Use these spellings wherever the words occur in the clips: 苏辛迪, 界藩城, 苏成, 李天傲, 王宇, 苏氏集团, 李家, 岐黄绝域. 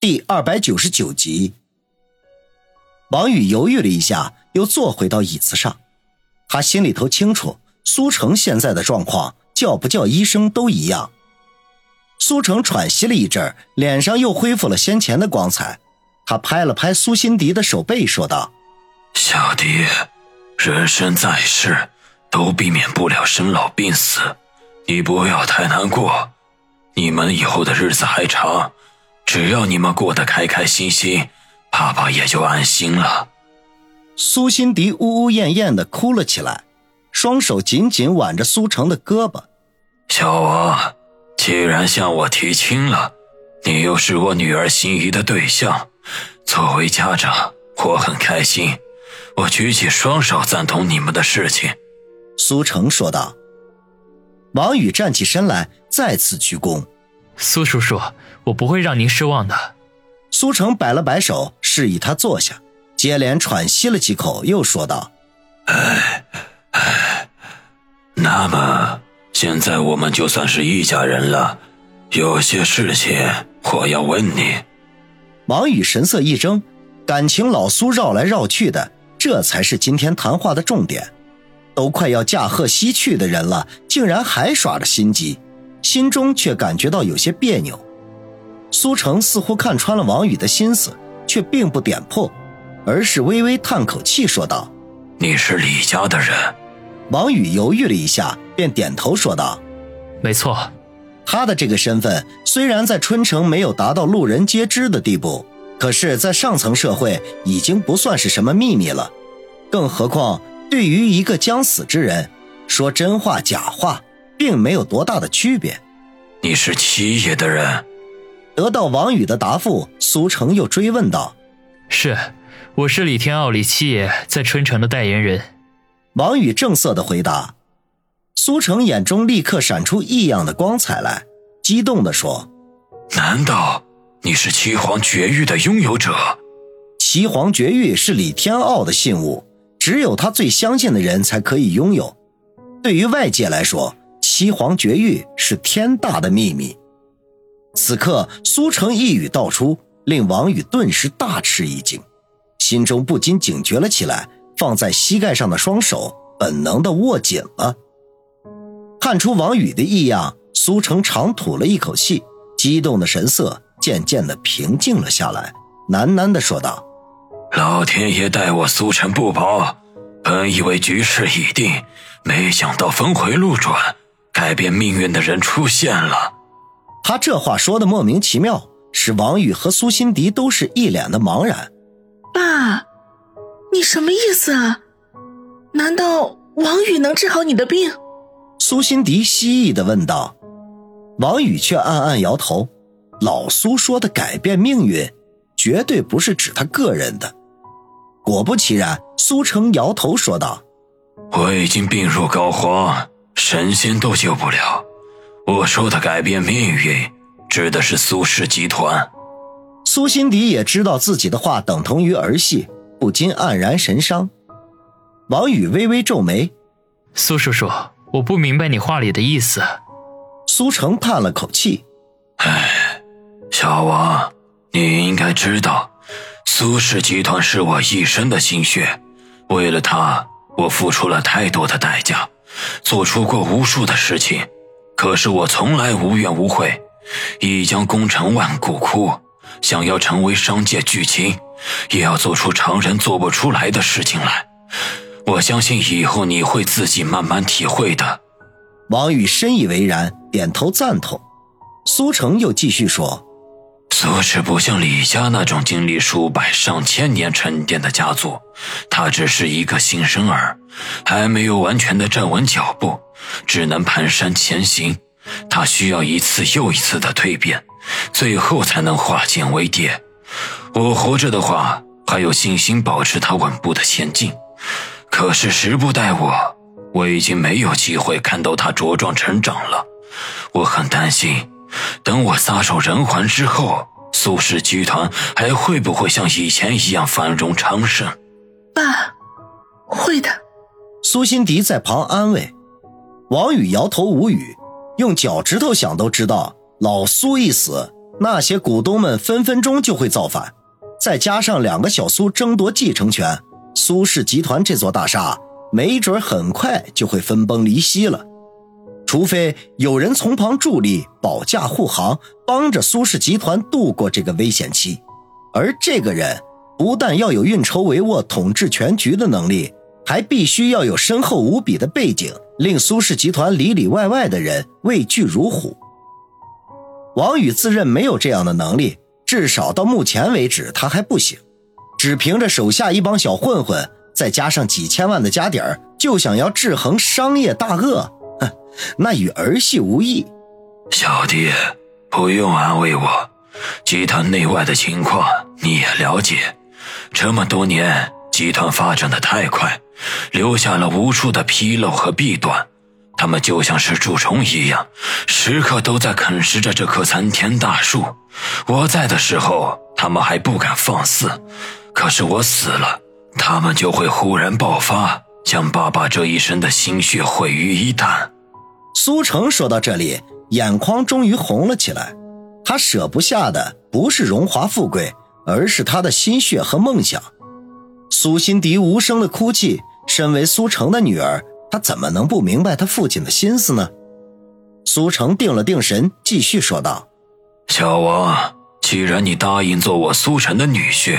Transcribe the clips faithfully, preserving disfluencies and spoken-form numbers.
第二百九十九集，王宇犹豫了一下，又坐回到椅子上。他心里头清楚，苏成现在的状况叫不叫医生都一样。苏成喘息了一阵，脸上又恢复了先前的光彩。他拍了拍苏辛迪的手背，说道：小迪，人生在世，都避免不了生老病死，你不要太难过，你们以后的日子还长，只要你们过得开开心心，爸爸也就安心了。苏辛迪呜呜咽咽地哭了起来，双手紧紧挽着苏成的胳膊。小王，既然向我提亲了，你又是我女儿心仪的对象，作为家长，我很开心，我举起双手赞同你们的事情。苏成说道。王宇站起身来，再次鞠躬。苏叔叔，我不会让您失望的。苏成摆了摆手，示意他坐下，接连喘息了几口，又说道：哎哎，那么现在我们就算是一家人了，有些事情我要问你。王宇神色一怔，感情老苏绕来绕去的，这才是今天谈话的重点。都快要驾鹤西去的人了，竟然还耍着心机，心中却感觉到有些别扭。苏成似乎看穿了王宇的心思，却并不点破，而是微微叹口气说道：你是李家的人。王宇犹豫了一下，便点头说道：没错。他的这个身份虽然在春城没有达到路人皆知的地步，可是在上层社会已经不算是什么秘密了，更何况对于一个将死之人，说真话假话并没有多大的区别。你是七爷的人。得到王宇的答复，苏成又追问道：是，我是李天傲李七爷在春城的代言人。王宇正色地回答。苏成眼中立刻闪出异样的光彩来，激动地说：难道你是岐黄绝域的拥有者？岐黄绝域是李天傲的信物，只有他最相信的人才可以拥有。对于外界来说，岐黄绝域是天大的秘密。此刻苏成一语道出，令王宇顿时大吃一惊，心中不禁警觉了起来，放在膝盖上的双手本能地握紧了。看出王宇的异样，苏成长吐了一口气，激动的神色渐渐地平静了下来，喃喃地说道：老天爷待我苏成不薄，本以为局势已定，没想到峰回路转，改变命运的人出现了。他这话说的莫名其妙，使王宇和苏辛迪都是一脸的茫然。爸，你什么意思啊？难道王宇能治好你的病？苏辛迪希冀地问道。王宇却暗暗摇头，老苏说的改变命运，绝对不是指他个人的。果不其然，苏成摇头说道：我已经病入膏肓，神仙都救不了。我说的改变命运，指的是苏氏集团。苏辛迪也知道自己的话等同于儿戏，不禁黯然神伤。王宇微微皱眉：苏叔叔，我不明白你话里的意思。苏成叹了口气：唉，小王，你应该知道，苏氏集团是我一生的心血，为了它，我付出了太多的代价，做出过无数的事情，可是我从来无怨无悔，亦将功成万骨枯，想要成为商界巨星，也要做出常人做不出来的事情来。我相信以后你会自己慢慢体会的。王宇深以为然，点头赞同。苏成又继续说：苏氏不像李家那种经历数百上千年沉淀的家族，他只是一个新生儿，还没有完全的站稳脚步，只能蹒跚前行，他需要一次又一次的蜕变，最后才能化茧为蝶。我活着的话，还有信心保持他稳步的前进，可是时不待我，我已经没有机会看到他茁壮成长了。我很担心，等我撒手人寰之后，苏氏集团还会不会像以前一样繁荣昌盛？爸，会的。苏辛迪在旁安慰。王宇摇头无语，用脚趾头想都知道，老苏一死，那些股东们分分钟就会造反。再加上两个小苏争夺继承权，苏氏集团这座大厦没准很快就会分崩离析了。除非有人从旁助力，保驾护航，帮着苏氏集团度过这个危险期。而这个人不但要有运筹帷幄、统治全局的能力，还必须要有深厚无比的背景，令苏氏集团里里外外的人畏惧如虎。王宇自认没有这样的能力，至少到目前为止他还不行。只凭着手下一帮小混混，再加上几千万的家底儿，就想要制衡商业大鳄，那与儿戏无异。小弟，不用安慰我，集团内外的情况你也了解。这么多年，集团发展得太快，留下了无数的纰漏和弊端。他们就像是蛀虫一样，时刻都在啃食着这棵参天大树。我在的时候，他们还不敢放肆，可是我死了，他们就会忽然爆发，将爸爸这一生的心血毁于一旦。苏成说到这里，眼眶终于红了起来。他舍不下的不是荣华富贵，而是他的心血和梦想。苏辛迪无声的哭泣，身为苏成的女儿，他怎么能不明白他父亲的心思呢？苏成定了定神，继续说道：小王，既然你答应做我苏成的女婿，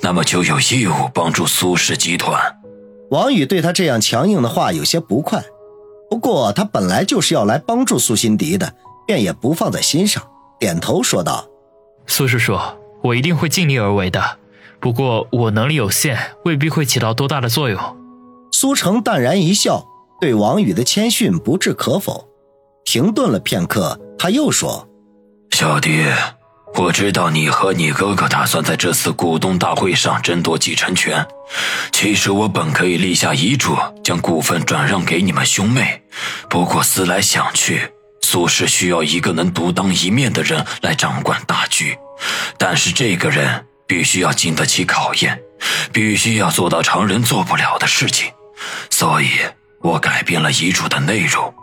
那么就有义务帮助苏氏集团。王宇对他这样强硬的话有些不快，不过他本来就是要来帮助苏辛迪的，便也不放在心上，点头说道：苏叔叔，我一定会尽力而为的，不过我能力有限，未必会起到多大的作用。苏成淡然一笑，对王宇的谦逊不置可否。停顿了片刻，他又说：小弟，我知道你和你哥哥打算在这次股东大会上争夺继承权。其实我本可以立下遗嘱，将股份转让给你们兄妹，不过思来想去，苏氏需要一个能独当一面的人来掌管大局，但是这个人必须要经得起考验，必须要做到常人做不了的事情。所以我改变了遗嘱的内容，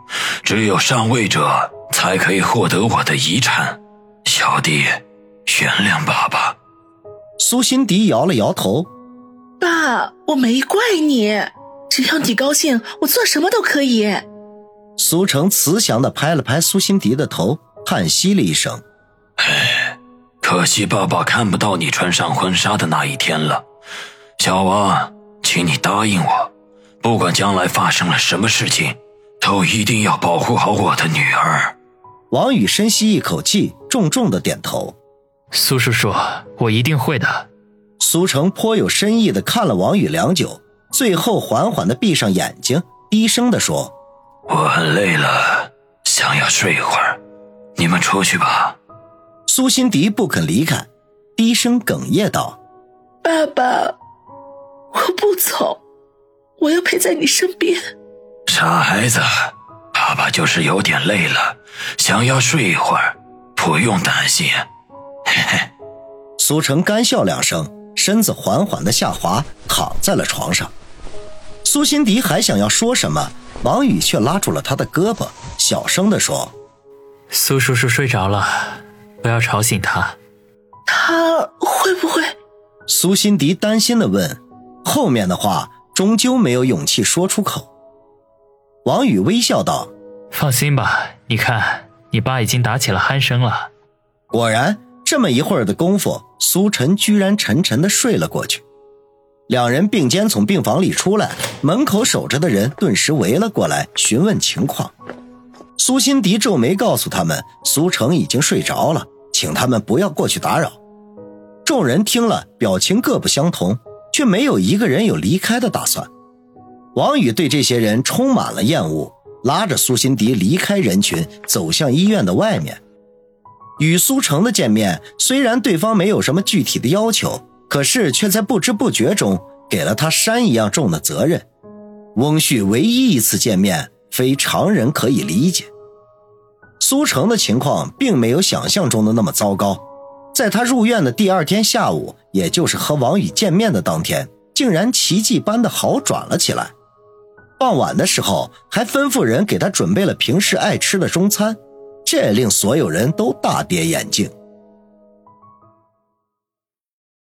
只有上位者才可以获得我的遗产，小弟原谅爸爸。苏辛迪摇了摇头：爸，我没怪你，只要你高兴，我做什么都可以。苏成慈祥地拍了拍苏辛迪的头，叹息了一声：唉，可惜爸爸看不到你穿上婚纱的那一天了。小王，请你答应我，不管将来发生了什么事情，都一定要保护好我的女儿。王宇深吸一口气，重重的点头：苏叔叔，我一定会的。苏成颇有深意的看了王宇良久，最后缓缓的闭上眼睛，低声的说：我很累了，想要睡一会儿，你们出去吧。苏辛迪不肯离开，低声哽咽道：爸爸，我不走，我要陪在你身边。傻孩子，爸爸就是有点累了，想要睡一会儿，不用担心。嘿嘿。苏成干笑两声，身子缓缓地下滑，躺在了床上。苏辛迪还想要说什么，王宇却拉住了他的胳膊，小声地说：苏叔叔睡着了，不要吵醒他。他会不会……苏辛迪担心地问，后面的话终究没有勇气说出口。王宇微笑道：放心吧，你看你爸已经打起了鼾声了。果然这么一会儿的功夫，苏晨居然沉沉地睡了过去。两人并肩从病房里出来，门口守着的人顿时围了过来，询问情况。苏辛迪皱眉告诉他们，苏成已经睡着了，请他们不要过去打扰。众人听了，表情各不相同，却没有一个人有离开的打算。王宇对这些人充满了厌恶，拉着苏辛迪离开人群，走向医院的外面。与苏成的见面，虽然对方没有什么具体的要求，可是却在不知不觉中给了他山一样重的责任。翁旭唯一一次见面，非常人可以理解。苏成的情况并没有想象中的那么糟糕。在他入院的第二天下午，也就是和王宇见面的当天，竟然奇迹般的好转了起来。傍晚的时候，还吩咐人给他准备了平时爱吃的中餐，这令所有人都大跌眼镜。